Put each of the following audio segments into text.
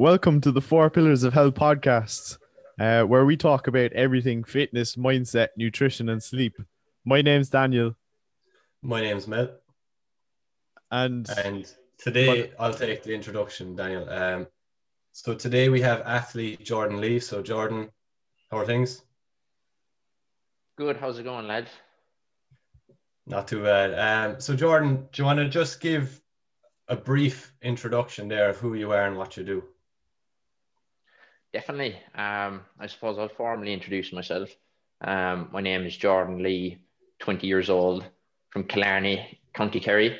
Welcome to the 4 Pillars of Health podcast, where we talk about everything fitness, mindset, nutrition, and sleep. My name's Daniel. My name's Mel. And today I'll take the introduction, Daniel. So today we have athlete Jordan Lee. So Jordan, how are things? Good. How's it going, lads? Not too bad. So Jordan, do you want to just give a brief introduction there of who you are and what you do? Definitely. I suppose I'll formally introduce myself. My name is Jordan Lee, 20 years old, from Killarney, County Kerry,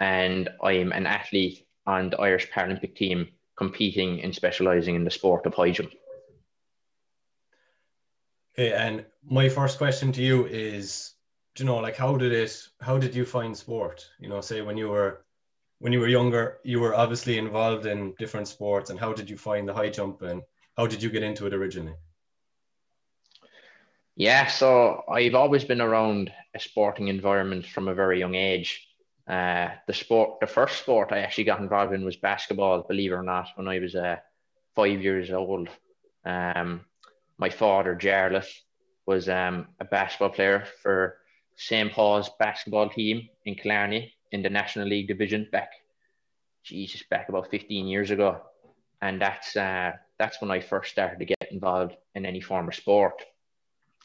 and I'm an athlete on the Irish Paralympic team, competing and specialising in the sport of high jump. Okay, and my first question to you is, do you know, like, how did you find sport? You know, say when you were younger, you were obviously involved in different sports, and how did you find the high jump and how did you get into it originally? Yeah, so I've always been around a sporting environment from a very young age. The first sport I actually got involved in was basketball, believe it or not, when I was 5 years old. My father, Jarlath, was a basketball player for St. Paul's basketball team in Killarney in the National League division back about 15 years ago. And that's when I first started to get involved in any form of sport.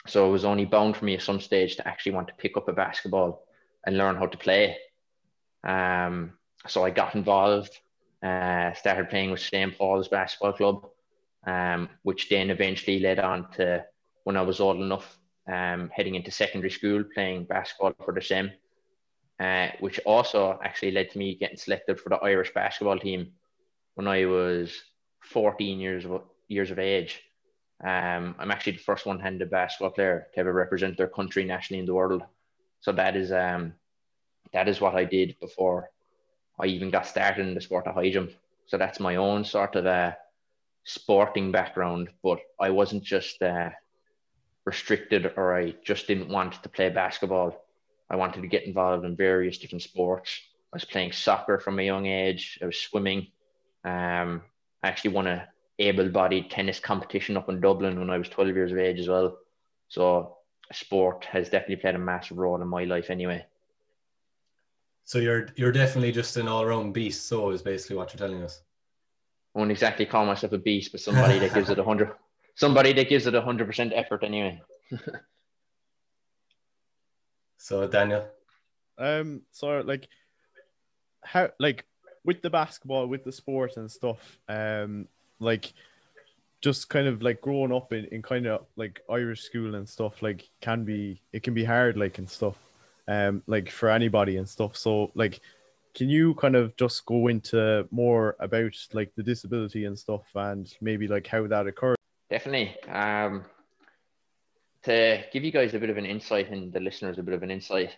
So it was only bound for me at some stage to actually want to pick up a basketball and learn how to play. So I got involved, started playing with St. Paul's basketball club, which then eventually led on to, when I was old enough, heading into secondary school, playing basketball for the SEM, which also actually led to me getting selected for the Irish basketball team when I was 14 years of age. I'm actually the first one-handed basketball player to ever represent their country nationally in the world. So that is what I did before I even got started in the sport of high jump. So that's my own sort of a sporting background, but I wasn't just restricted, or I just didn't want to play basketball. I wanted to get involved in various different sports. I was playing soccer from a young age. I was swimming. I actually won a able-bodied tennis competition up in Dublin when I was 12 years of age as well. So sport has definitely played a massive role in my life anyway. So you're definitely just an all-round beast, so is basically what you're telling us. I won't exactly call myself a beast, but somebody that gives it 100, somebody that gives it 100% effort anyway. So Daniel, so like, how, like, with the basketball, with the sport and stuff, like, just kind of like growing up in kind of like Irish school and stuff, like, it can be hard, like, and stuff, like, for anybody and stuff. So like, can you kind of just go into more about like the disability and stuff, and maybe like how that occurred? Definitely. To give you guys a bit of an insight and the listeners a bit of an insight,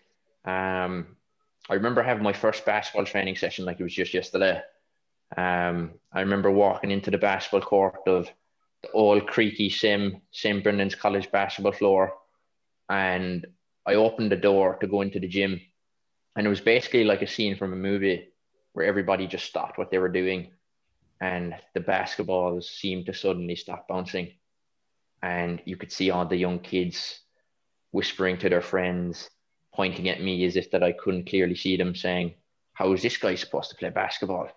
I remember having my first basketball training session like it was just yesterday. I remember walking into the basketball court of the old creaky St. Brendan's College basketball floor, and I opened the door to go into the gym, and it was basically like a scene from a movie where everybody just stopped what they were doing and the basketballs seemed to suddenly stop bouncing, and you could see all the young kids whispering to their friends, pointing at me as if that I couldn't clearly see them, saying, how is this guy supposed to play basketball?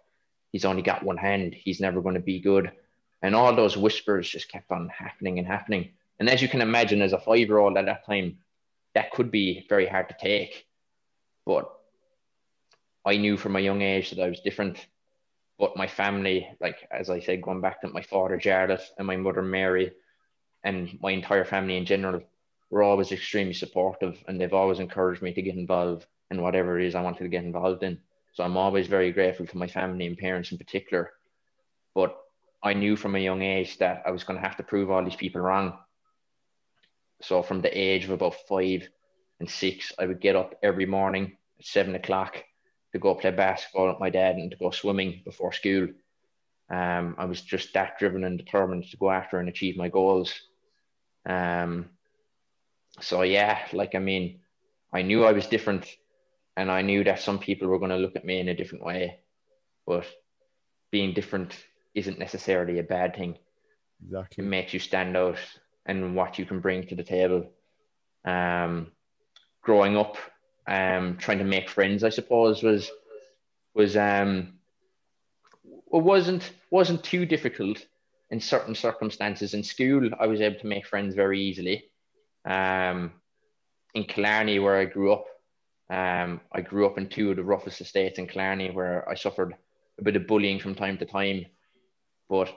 He's only got one hand. He's never going to be good. And all those whispers just kept on happening and happening. And as you can imagine, as a 5-year-old at that time, that could be very hard to take. But I knew from a young age that I was different. But my family, like, as I said, going back to my father, Jarlath, and my mother, Mary, and my entire family in general, were always extremely supportive. And they've always encouraged me to get involved in whatever it is I wanted to get involved in. So I'm always very grateful to my family and parents in particular. But I knew from a young age that I was going to have to prove all these people wrong. So from the age of about 5 and 6, I would get up every morning at 7 o'clock to go play basketball with my dad and to go swimming before school. I was just that driven and determined to go after and achieve my goals. So yeah, like, I mean, I knew I was different. And I knew that some people were going to look at me in a different way, but being different isn't necessarily a bad thing. Exactly. It makes you stand out and what you can bring to the table. Growing up, trying to make friends, I suppose, wasn't too difficult in certain circumstances. In school, I was able to make friends very easily. In Killarney, where I grew up in two of the roughest estates in Killarney, where I suffered a bit of bullying from time to time, but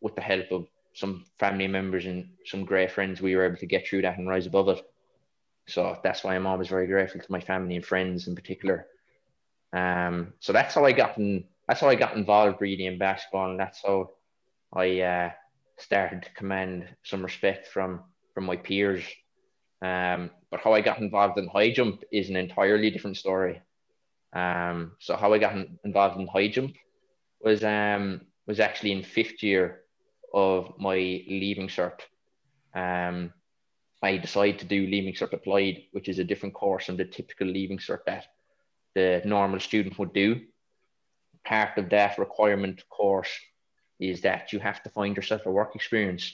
with the help of some family members and some great friends, we were able to get through that and rise above it. So that's why I'm always very grateful to my family and friends in particular. So that's how I got involved really in basketball, and that's how I started to command some respect from my peers. But how I got involved in high jump is an entirely different story. So how I got involved in high jump was actually in fifth year of my leaving cert. I decided to do leaving cert applied, which is a different course than the typical leaving cert that the normal student would do. Part of that requirement course is that you have to find yourself a work experience.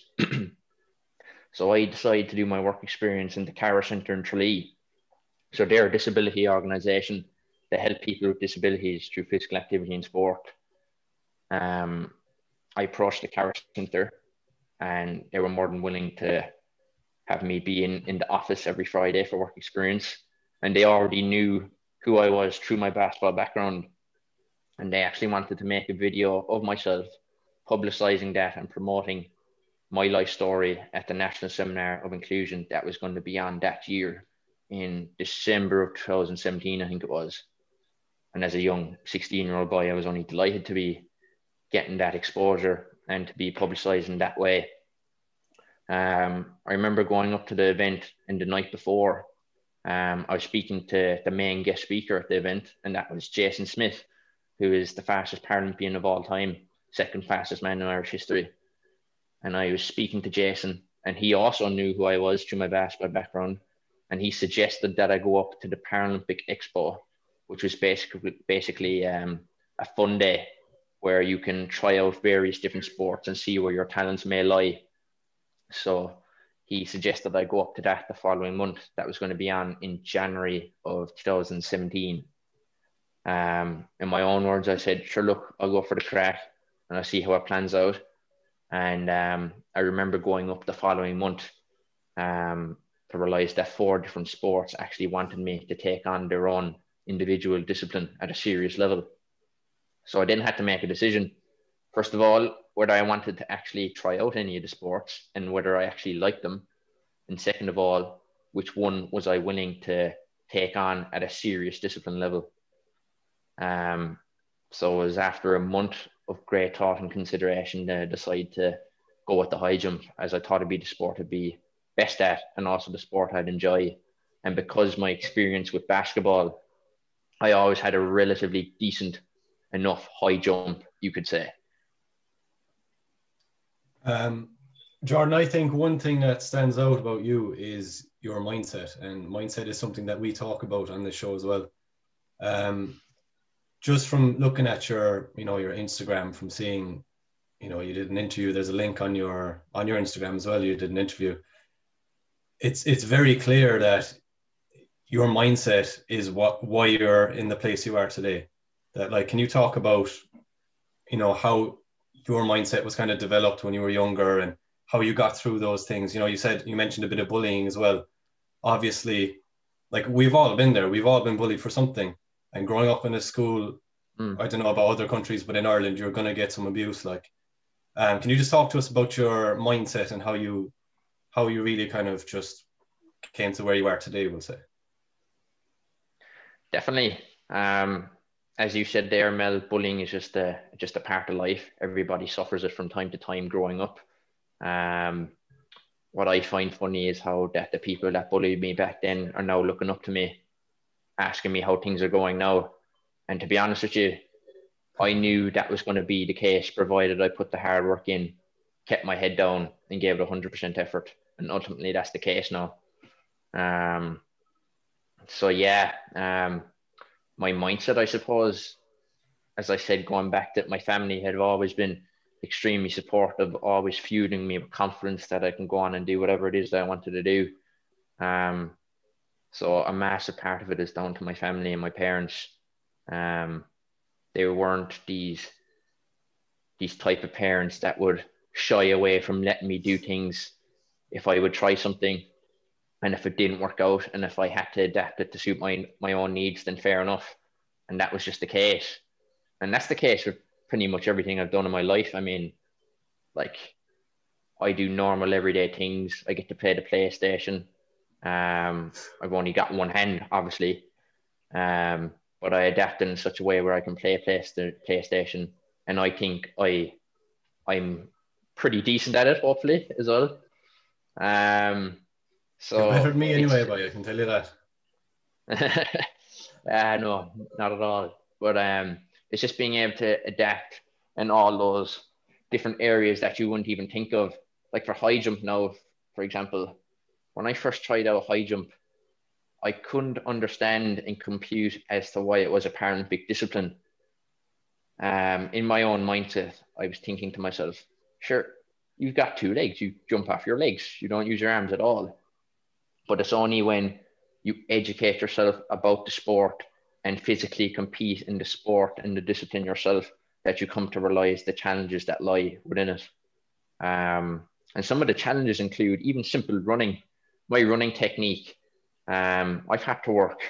So I decided to do my work experience in the CARA Center in Tralee. So they're a disability organisation that help people with disabilities through physical activity and sport. I approached the CARA Center and they were more than willing to have me be in the office every Friday for work experience. And they already knew who I was through my basketball background. And they actually wanted to make a video of myself, publicising that and promoting my life story at the National Seminar of Inclusion that was going to be on that year in December of 2017, I think it was. And as a young 16-year-old boy, I was only delighted to be getting that exposure and to be publicized in that way. I remember going up to the event, and the night before, I was speaking to the main guest speaker at the event, and that was Jason Smith, who is the fastest Paralympian of all time, second fastest man in Irish history. And I was speaking to Jason, and he also knew who I was through my basketball background. And he suggested that I go up to the Paralympic Expo, which was basically a fun day where you can try out various different sports and see where your talents may lie. So he suggested I go up to that the following month. That was going to be on in January of 2017. In my own words, I said, sure, look, I'll go for the crack and I'll see how it plans out. And I remember going up the following month to realize that 4 different sports actually wanted me to take on their own individual discipline at a serious level. So I then had to make a decision, first of all, whether I wanted to actually try out any of the sports and whether I actually liked them. And second of all, which one was I willing to take on at a serious discipline level? So it was after a month of great thought and consideration that I decided to go with the high jump, as I thought it'd be the sport I'd be best at and also the sport I'd enjoy. And because my experience with basketball, I always had a relatively decent enough high jump, you could say. Jordan, I think one thing that stands out about you is your mindset, and mindset is something that we talk about on this show as well. Just from looking at your Instagram, from seeing, you did an interview, there's a link on your Instagram as well, you did an interview. It's very clear that your mindset is why you're in the place you are today. That, like, can you talk about, how your mindset was kind of developed when you were younger and how you got through those things? You mentioned a bit of bullying as well. Obviously, like, we've all been there. We've all been bullied for something. And growing up in a school, I don't know about other countries, but in Ireland, you're going to get some abuse. Like, can you just talk to us about your mindset and how you really kind of just came to where you are today, we'll say? Definitely. As you said there, Mel, bullying is just a part of life. Everybody suffers it from time to time growing up. What I find funny is how that the people that bullied me back then are now looking up to me, asking me how things are going now. And to be honest with you, I knew that was going to be the case, provided I put the hard work in, kept my head down and gave it 100% effort. And ultimately that's the case now. My mindset, I suppose, as I said, going back, that my family had always been extremely supportive, always fueling me with confidence that I can go on and do whatever it is that I wanted to do. So a massive part of it is down to my family and my parents. They weren't these type of parents that would shy away from letting me do things if I would try something, and if it didn't work out and if I had to adapt it to suit my own needs, then fair enough. And that was just the case. And that's the case with pretty much everything I've done in my life. I mean, like, I do normal everyday things. I get to play the PlayStation. I've only got one hand, obviously. But I adapted in such a way where I can play PlayStation. And I think I'm pretty decent at it, hopefully, as well. So you're better than me anyway, boy, I can tell you that. No, not at all. But it's just being able to adapt in all those different areas that you wouldn't even think of. Like for high jump now, for example, when I first tried out high jump, I couldn't understand and compute as to why it was a Paralympic discipline. In my own mindset, I was thinking to myself, sure, you've got two legs, you jump off your legs, you don't use your arms at all. But it's only when you educate yourself about the sport and physically compete in the sport and the discipline yourself that you come to realize the challenges that lie within it. And some of the challenges include even simple running. My running technique, I've had to work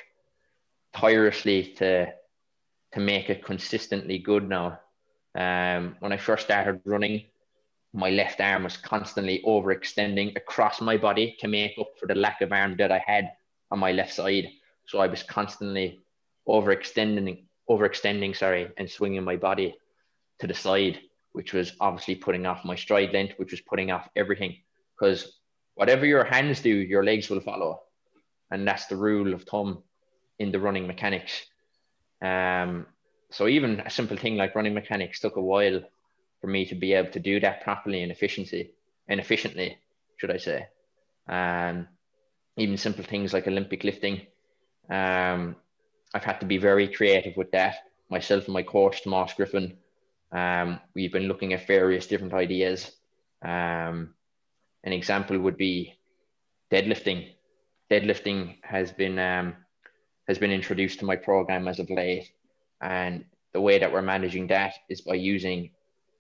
tirelessly to make it consistently good now. When I first started running, my left arm was constantly overextending across my body to make up for the lack of arm that I had on my left side. So I was constantly overextending, and swinging my body to the side, which was obviously putting off my stride length, which was putting off everything. Because whatever your hands do, your legs will follow. And that's the rule of thumb in the running mechanics. So even a simple thing like running mechanics took a while for me to be able to do that properly and efficiently, should I say. Even simple things like Olympic lifting, I've had to be very creative with that. Myself and my coach, Tomas Griffin, we've been looking at various different ideas. An example would be deadlifting. Deadlifting has been introduced to my program as of late, and the way that we're managing that is by using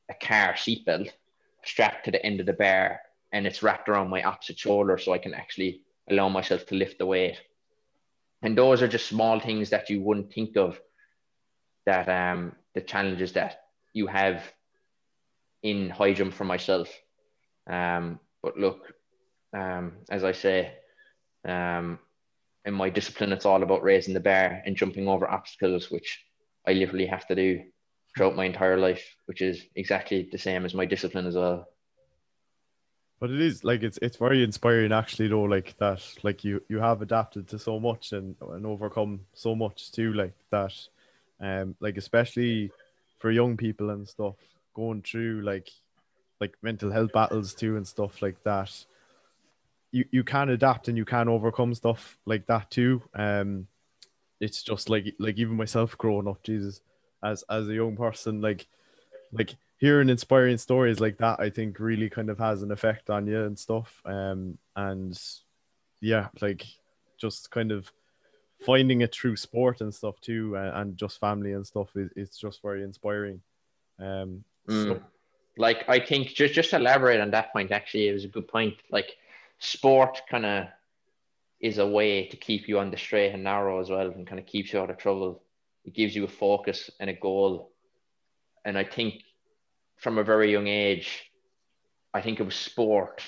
a car seatbelt strapped to the end of the bar, and it's wrapped around my opposite shoulder, so I can actually allow myself to lift the weight. And those are just small things that you wouldn't think of, that the challenges that you have in high jump for myself. But look, as I say, in my discipline, it's all about raising the bar and jumping over obstacles, which I literally have to do throughout my entire life, which is exactly the same as my discipline as well. But it is, like, it's very inspiring actually though, like that, like you have adapted to so much and overcome so much too, like that, like especially for young people and stuff going through like mental health battles too and stuff like that. You can adapt and you can overcome stuff like that too. It's just like even myself growing up, Jesus, as a young person, like hearing inspiring stories like that, I think really kind of has an effect on you and stuff. And yeah, like just kind of finding it through sport and stuff too, and just family and stuff, it's just very inspiring. So. Like, I think just to elaborate on that point, actually, it was a good point. Like, sport kind of is a way to keep you on the straight and narrow as well, and kind of keeps you out of trouble. It gives you a focus and a goal. And I think from a very young age, I think it was sport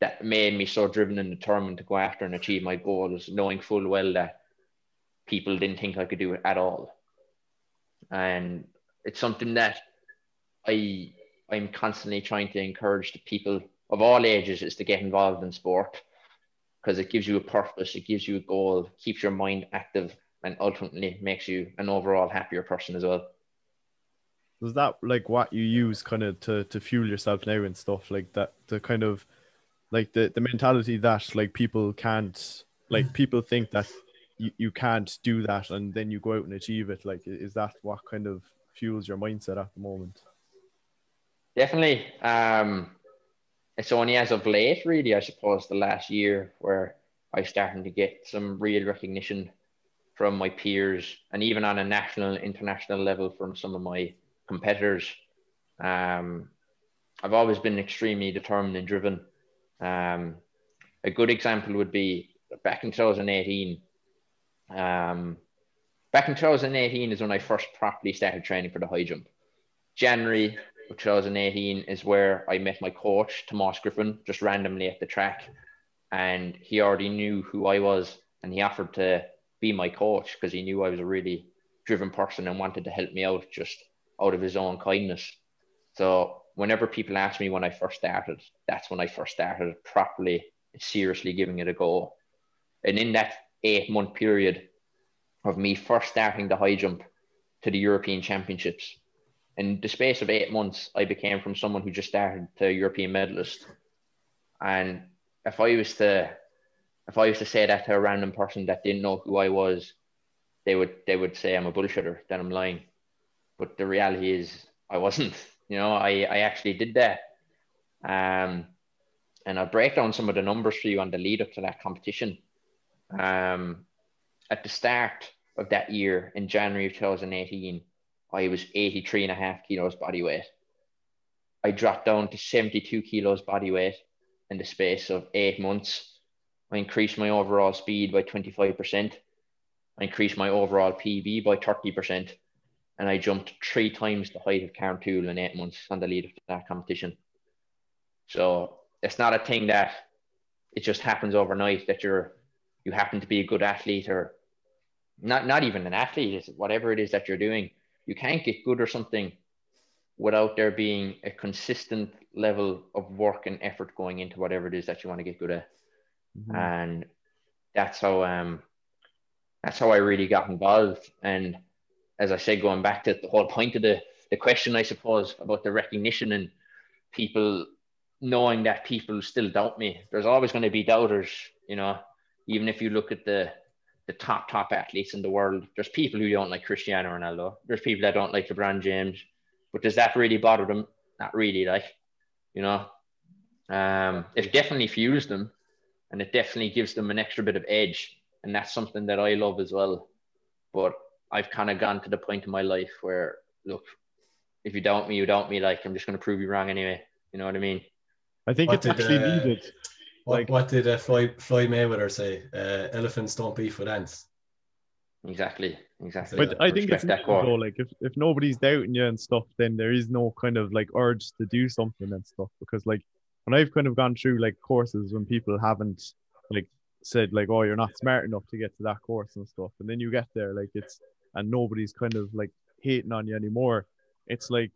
that made me so driven and determined to go after and achieve my goals, knowing full well that people didn't think I could do it at all. And it's something that I'm constantly trying to encourage the people of all ages, is to get involved in sport, because it gives you a purpose, it gives you a goal, keeps your mind active, and ultimately makes you an overall happier person as well. Is that like what you use kind of to fuel yourself now and stuff like that, to kind of like the mentality that like people can't, like people think that you can't do that, and then you go out and achieve it? Like, is that what kind of fuels your mindset at the moment? Definitely. It's only as of late, really, I suppose, the last year where I'm starting to get some real recognition from my peers, and even on a national, international level from some of my competitors. I've always been extremely determined and driven. A good example would be back in 2018. Back in 2018 is when I first properly started training for the high jump. January of 2018 is where I met my coach, Tomas Griffin, just randomly at the track. And he already knew who I was, and he offered to be my coach because he knew I was a really driven person and wanted to help me out just out of his own kindness. So whenever people ask me when I first started, that's when I first started properly, seriously giving it a go. And in that 8-month period of me first starting the high jump to the European Championships, in the space of 8 months, I became from someone who just started to a European medalist. And if I was to say that to a random person that didn't know who I was, they would say I'm a bullshitter, that I'm lying. But the reality is I wasn't. You know, I actually did that. And I'll break down some of the numbers for you on the lead up to that competition. At the start of that year, in January of 2018, I was 83.5 kilos body weight. I dropped down to 72 kilos body weight in the space of 8 months. I increased my overall speed by 25%. I increased my overall PB by 30%. And I jumped 3 times the height of Carntool in 8 months on the lead up to that competition. So it's not a thing that it just happens overnight that you happen to be a good athlete, or not even an athlete, it's whatever it is that you're doing. You can't get good or something without there being a consistent level of work and effort going into whatever it is that you want to get good at. Mm-hmm. And that's how I really got involved. And as I said, going back to the whole point of the question, I suppose, about the recognition and people knowing that people still doubt me. There's always going to be doubters, you know. Even if you look at the top athletes in the world, there's people who don't like Cristiano Ronaldo. There's people that don't like LeBron James. But does that really bother them? Not really, like, you know. It definitely fuels them, and it definitely gives them an extra bit of edge. And that's something that I love as well. But I've kind of gone to the point in my life where, look, if you doubt me, you doubt me. Like, I'm just going to prove you wrong anyway. You know what I mean? I think it's actually needed. What did Floyd Mayweather say? Elephants don't beef with ants. Exactly. But I think it's that though, like, if nobody's doubting you and stuff, then there is no kind of like urge to do something and stuff. Because like when I've kind of gone through like courses when people haven't like said like, oh, you're not smart enough to get to that course and stuff, and then you get there, like, it's, and nobody's kind of like hating on you anymore. It's like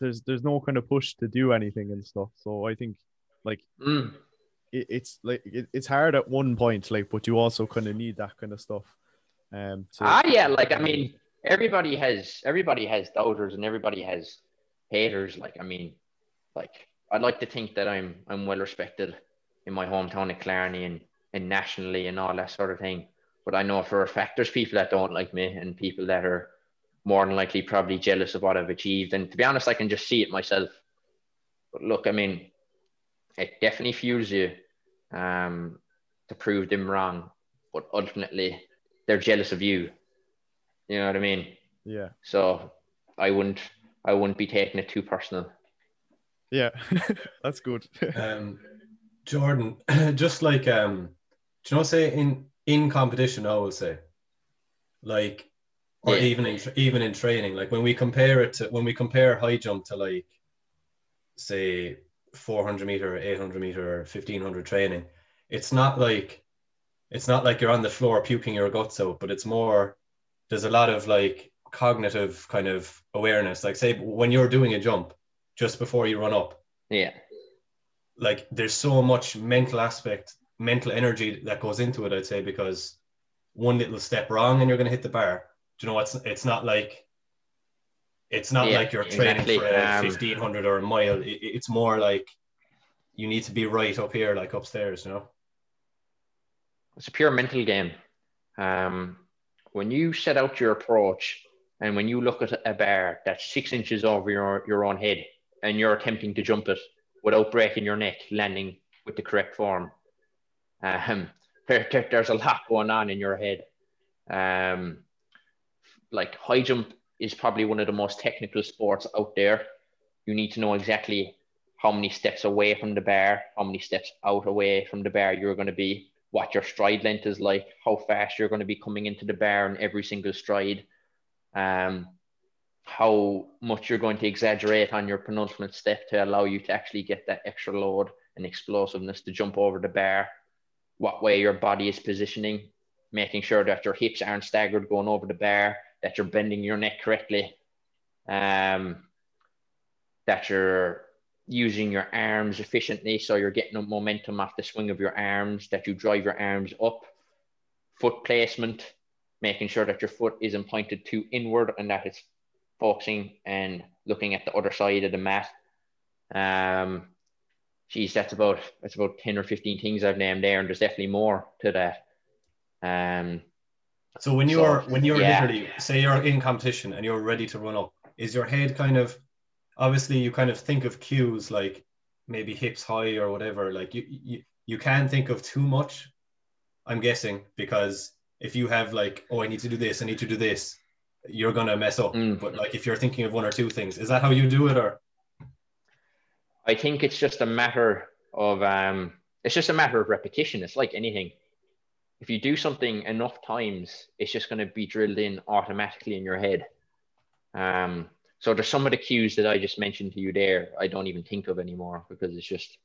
there's no kind of push to do anything and stuff. So I think like it's hard at one point, like, but you also kind of need that kind of stuff. Like, I mean, everybody has doubters and everybody has haters. Like, I mean, like, I'd like to think that I'm well respected in my hometown of Killarney and nationally and all that sort of thing. But I know for a fact there's people that don't like me and people that are more than likely probably jealous of what I've achieved. And to be honest, I can just see it myself. But look, I mean, it definitely fuels you to prove them wrong, but ultimately they're jealous of you. You know what I mean? Yeah. So I wouldn't be taking it too personal. Yeah, that's good. Jordan, just like, do you know, say in competition, I will say, like, or yeah, even in training, like when we compare high jump to, like, say, 400 meter, 800 meter, or 1500 training, it's not like you're on the floor puking your guts out, but it's more, there's a lot of like cognitive kind of awareness. Like, say when you're doing a jump just before you run up, yeah, like there's so much mental energy that goes into it, I'd say, because one little step wrong and you're going to hit the bar. Do you know, it's not like you're training for a 1500 or a mile. It's more like you need to be right up here, like upstairs, you know. It's a pure mental game. When you set out your approach and when you look at a bar that's 6 inches over your own head and you're attempting to jump it without breaking your neck, landing with the correct form. There's a lot going on in your head. Like high jump is probably one of the most technical sports out there. You need to know exactly how many steps away from the bar, how many steps out away from the bar you're going to be, what your stride length is like, how fast you're going to be coming into the bar in every single stride, how much you're going to exaggerate on your penultimate step to allow you to actually get that extra load and explosiveness to jump over the bar, what way your body is positioning, making sure that your hips aren't staggered going over the bar, that you're bending your neck correctly, that you're using your arms efficiently, so you're getting a momentum off the swing of your arms, that you drive your arms up, foot placement, making sure that your foot isn't pointed too inward and that it's focusing and looking at the other side of the mat. Geez, that's about 10 or 15 things I've named there, and there's definitely more to that. So when you're literally, say you're in competition and you're ready to run up, is your head kind of, obviously you kind of think of cues like maybe hips high or whatever, like you can't think of too much, I'm guessing, because if you have like, oh, I need to do this, you're going to mess up. But like if you're thinking of one or two things, is that how you do it? Or I think it's just a matter of repetition. It's like anything. If you do something enough times, it's just going to be drilled in automatically in your head. So there's some of the cues that I just mentioned to you there, I don't even think of anymore, because it's just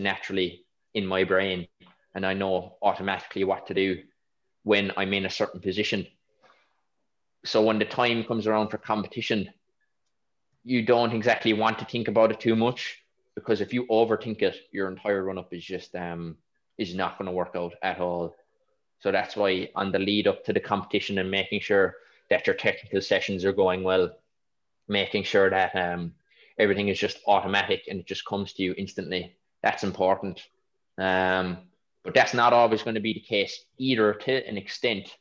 naturally in my brain, and I know automatically what to do when I'm in a certain position. So when the time comes around for competition, you don't exactly want to think about it too much, because if you overthink it, your entire run-up is just is not going to work out at all. So that's why on the lead up to the competition, and making sure that your technical sessions are going well, making sure that everything is just automatic and it just comes to you instantly, that's important. But that's not always going to be the case either, to an extent.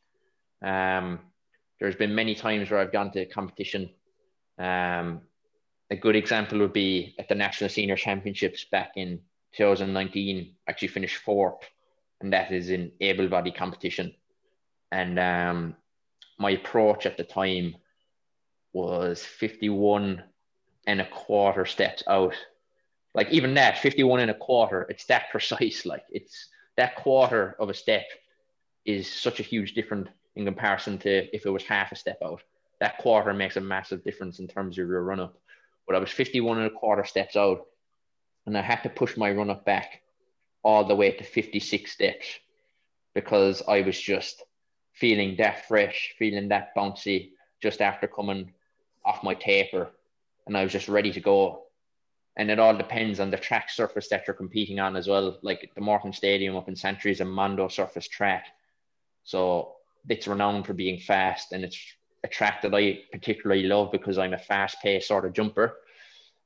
There's been many times where I've gone to competition. A good example would be at the National Senior Championships back in 2019, actually finished fourth, and that is in able-bodied competition. And my approach at the time was 51 and a quarter steps out. Like even that, 51 and a quarter, it's that precise. Like it's that quarter of a step is such a huge difference in comparison to if it was half a step out. That quarter makes a massive difference in terms of your run-up. But I was 51 and a quarter steps out, and I had to push my run-up back all the way to 56 steps, because I was just feeling that fresh, feeling that bouncy just after coming off my taper, and I was just ready to go. And it all depends on the track surface that you're competing on as well. Like the Morton stadium up in Century is a Mondo surface track, so it's renowned for being fast, and it's a track that I particularly love because I'm a fast-paced sort of jumper.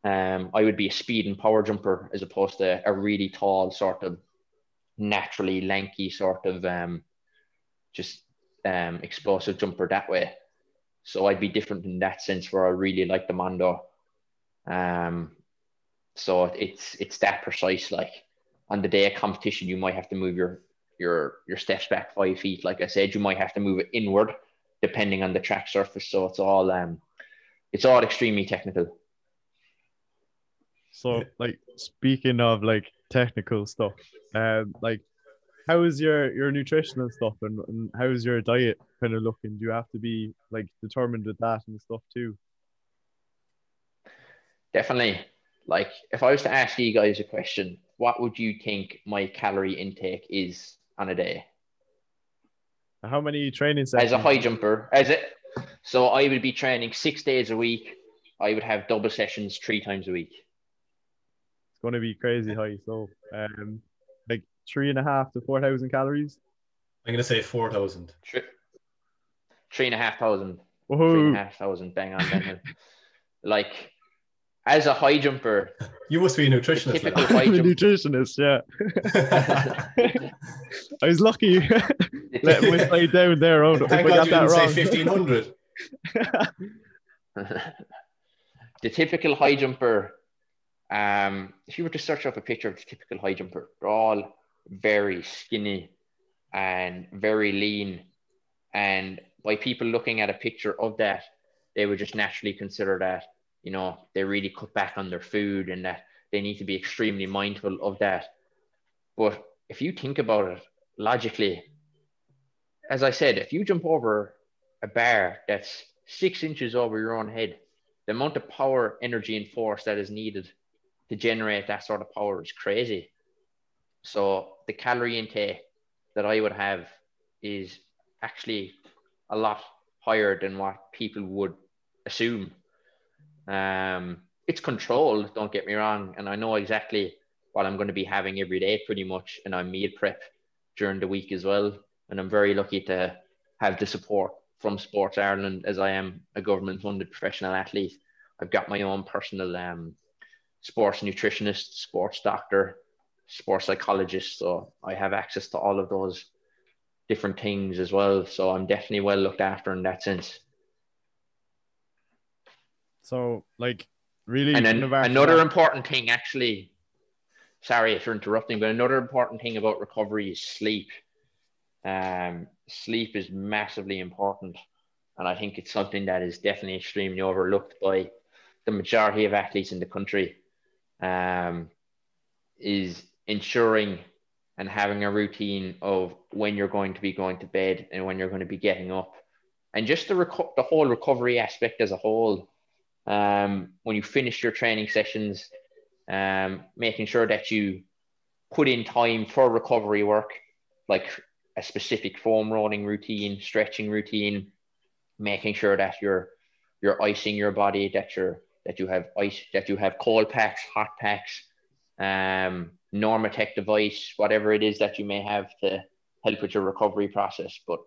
I would be a speed and power jumper as opposed to a really tall sort of naturally lanky sort of explosive jumper that way. So I'd be different in that sense, where I really like the Mondo. So it's that precise. Like on the day of competition, you might have to move your steps back 5 feet. Like I said, you might have to move it inward, depending on the track surface. So it's all extremely technical. So like, speaking of like technical stuff, like how is your nutritional stuff and how is your diet kind of looking? Do you have to be like determined with that and stuff too? Definitely. Like if I was to ask you guys a question, what would you think my calorie intake is on a day? How many training sessions? As a high jumper, so I would be training 6 days a week. I would have double sessions 3 times a week. It's going to be crazy high. So, like 3,500 to 4,000 calories. I'm gonna say 4,000. 3,500. Woohoo. 3,500. Bang on, bang on. Like, as a high jumper, you must be a nutritionist. Typical high jumper. I'm a nutritionist, yeah. I was lucky. Let me slide down there. Oh, thank God you didn't say 1,500. The typical high jumper If you were to search up a picture of the typical high jumper, they're all very skinny and very lean. And by people looking at a picture of that, they would just naturally consider that, you know, they really cut back on their food and that they need to be extremely mindful of that. But if you think about it logically, as I said, if you jump over a bar that's 6 inches over your own head, the amount of power, energy, and force that is needed to generate that sort of power is crazy. So the calorie intake that I would have is actually a lot higher than what people would assume. It's controlled, don't get me wrong, and I know exactly what I'm going to be having every day pretty much, and I meal prep during the week as well, and I'm very lucky to have the support from Sports Ireland, as I am a government-funded professional athlete. I've got my own personal sports nutritionist, sports doctor, sports psychologist, so I have access to all of those different things as well, so I'm definitely well looked after in that sense. So, like, really... And then another important thing, actually, sorry if you're interrupting, but another important thing about recovery is sleep. Sleep is massively important, and I think it's something that is definitely extremely overlooked by the majority of athletes in the country, is ensuring and having a routine of when you're going to be going to bed and when you're going to be getting up, and just the whole recovery aspect as a whole. When you finish your training sessions, making sure that you put in time for recovery work, like a specific foam rolling routine, stretching routine, making sure that you're icing your body, that you have cold packs, hot packs, NormaTec device, whatever it is that you may have to help with your recovery process. But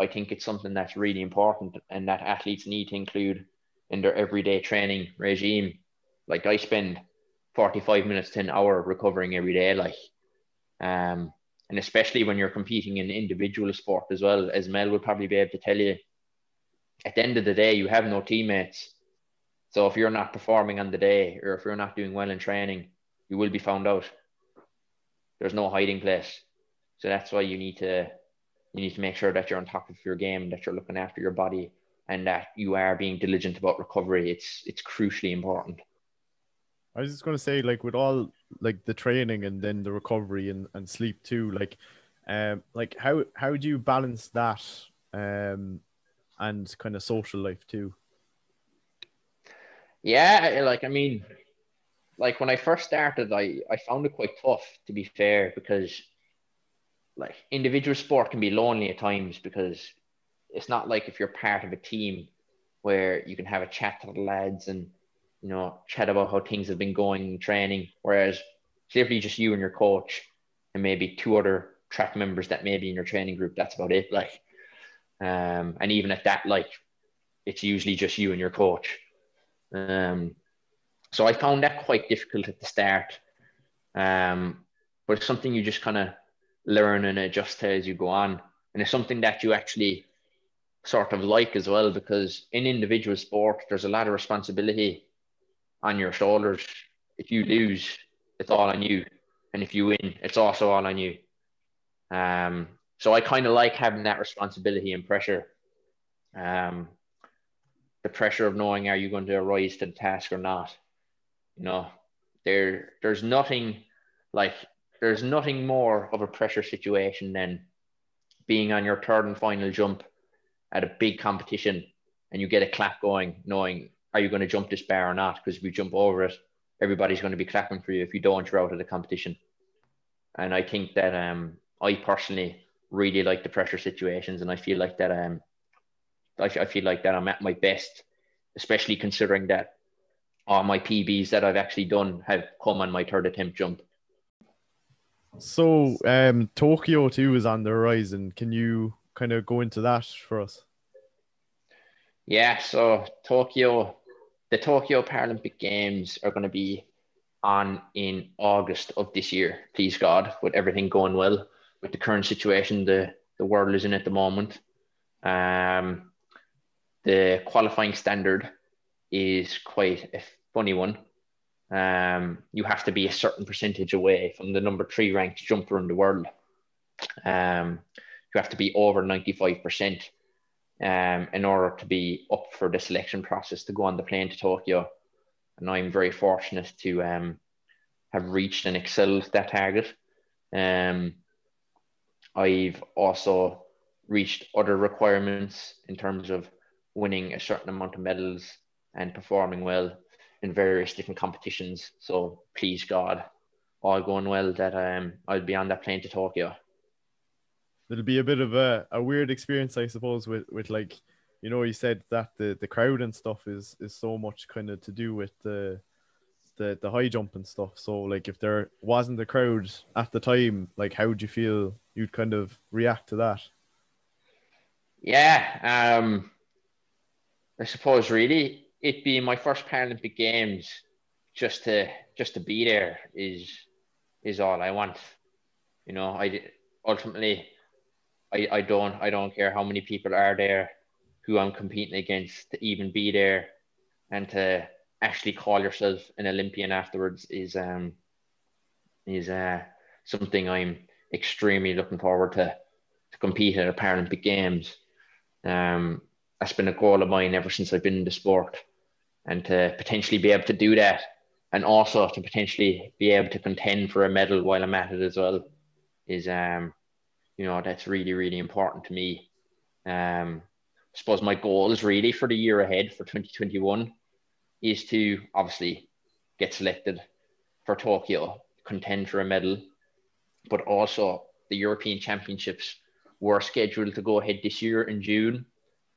I think it's something that's really important and that athletes need to include in their everyday training regime. Like, I spend 45 minutes to an hour recovering every day, like, and especially when you're competing in individual sport as well, as Mel would probably be able to tell you, at the end of the day, you have no teammates. So if you're not performing on the day, or if you're not doing well in training, you will be found out. There's no hiding place. So that's why you need to make sure that you're on top of your game, that you're looking after your body, and that you are being diligent about recovery. It's crucially important. I was just going to say, like, with all, like, the training and then the recovery and sleep too, like how do you balance that and kind of social life too? Yeah, like, I mean, like, when I first started, I found it quite tough, to be fair, because, like, individual sport can be lonely at times, because it's not like if you're part of a team where you can have a chat to the lads and, you know, chat about how things have been going in training, whereas it's literally just you and your coach and maybe two other track members that may be in your training group. That's about it. Like, and even at that, like, it's usually just you and your coach. So I found that quite difficult at the start, but it's something you just kind of learn and adjust to as you go on. And it's something that you actually sort of like as well, because in individual sport, there's a lot of responsibility on your shoulders. If you lose, it's all on you. And if you win, it's also all on you. So I kind of like having that responsibility and pressure. The pressure of knowing, are you going to arise to the task or not? You know, there's nothing more of a pressure situation than being on your third and final jump at a big competition and you get a clap going, knowing, are you going to jump this bar or not? Because if you jump over it, everybody's going to be clapping for you. If you don't, you're out of the competition. And I think that I personally really like the pressure situations, and I feel like that I'm at my best, especially considering that all my PBs that I've actually done have come on my third attempt jump. So Tokyo too is on the horizon. Can you kind of go into that for us? Yeah, so the Tokyo Paralympic Games are going to be on in August of this year, please God, with everything going well, with the current situation the world is in at the moment. The qualifying standard is quite a funny one. You have to be a certain percentage away from the number 3 ranked jumper in the world. You have to be over 95% in order to be up for the selection process to go on the plane to Tokyo. And I'm very fortunate to have reached and excelled that target. I've also reached other requirements in terms of winning a certain amount of medals and performing well in various different competitions. So please God, all going well, that I'll be on that plane to Tokyo. It'll be a bit of a weird experience, I suppose, with like, you know, you said that the crowd and stuff is so much kind of to do with the high jump and stuff. So like, if there wasn't a crowd at the time, like, how would you feel you'd kind of react to that? Yeah, I suppose really it being my first Paralympic Games, just to be there is all I want. You know, I don't care how many people are there, who I'm competing against. To even be there and to actually call yourself an Olympian afterwards is something I'm extremely looking forward to compete at the Paralympic Games. That's been a goal of mine ever since I've been in the sport, and to potentially be able to do that, and also to potentially be able to contend for a medal while I'm at it as well, is you know, that's really, really important to me. I suppose my goal is really for the year ahead for 2021 is to obviously get selected for Tokyo, contend for a medal, but also the European Championships were scheduled to go ahead this year in June.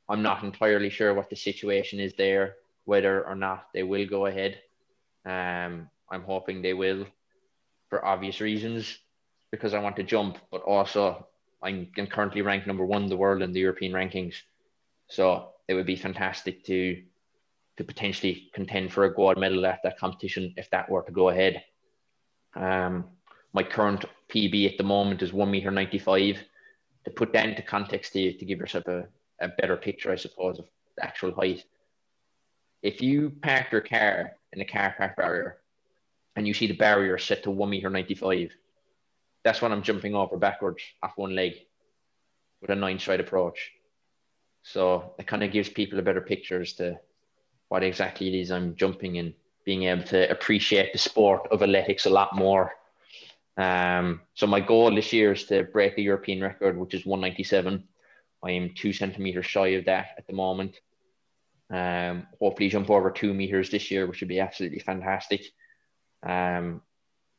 I'm not entirely sure what the situation is there, whether or not they will go ahead. I'm hoping they will, for obvious reasons, because I want to jump, but also I'm currently ranked number 1 in the world in the European rankings. So it would be fantastic to potentially contend for a gold medal at that competition if that were to go ahead. My current PB at the moment is 1.95 meters. To put that into context to give yourself a better picture, I suppose, of the actual height. If you park your car in a car park barrier and you see the barrier set to 1.95 meters, that's when I'm jumping over backwards off one leg with a 9-stride approach. So it kind of gives people a better picture as to what exactly it is I'm jumping and being able to appreciate the sport of athletics a lot more. So my goal this year is to break the European record, which is 1.97 meters. I am 2 centimeters shy of that at the moment. Hopefully jump over 2 meters this year, which would be absolutely fantastic. I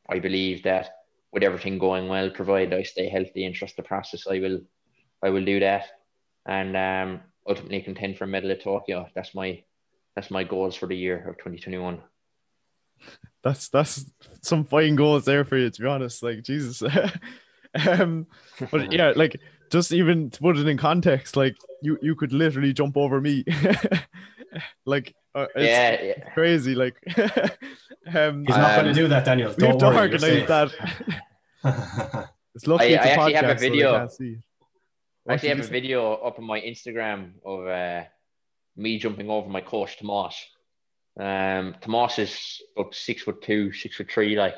believe that with everything going well, provided I stay healthy and trust the process, I will do that, and ultimately contend for a medal at Tokyo. That's my goals for the year of 2021. That's some fine goals there for you, to be honest. Like, Jesus. But yeah, like, just even to put it in context, like, you could literally jump over me. Like, it's crazy. Like, he's not going to do that, Daniel. We have to organize that. It's lucky it's a podcast, actually have a video. So can't see. I actually have a video up on my Instagram of me jumping over my coach, Tomas. Tomas is about 6'2", 6'3", like,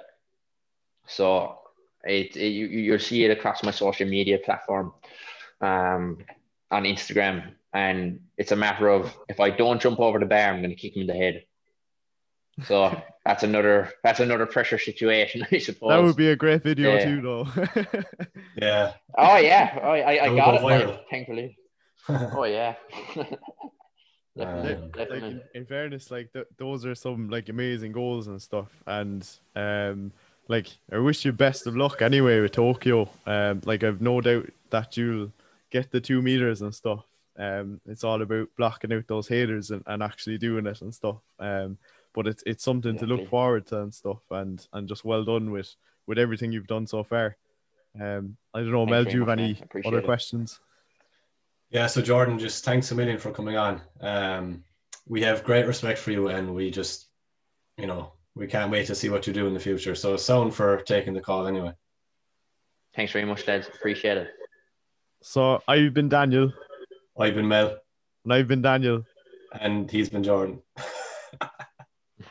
so. You'll see it across my social media platform, on Instagram, and it's a matter of, if I don't jump over the bar, I'm going to kick him in the head. So that's another pressure situation, I suppose. That would be a great video too, though. Yeah. Oh yeah, I got it, like, thankfully. Oh yeah. Like, in fairness, like, those are some, like, amazing goals and stuff, and like, I wish you best of luck anyway with Tokyo. Like, I've no doubt that you'll get the 2 meters and stuff. It's all about blocking out those haters and actually doing it and stuff. But it's something to look forward to and stuff. And just well done with everything you've done so far. I don't know, Mel, do you have any other questions? Yeah, so Jordan, just thanks a million for coming on. We have great respect for you, and we just, you know, we can't wait to see what you do in the future. So, sound for taking the call anyway. Thanks very much, lads. Appreciate it. So, I've been Daniel. I've been Mel. And I've been Daniel. And he's been Jordan.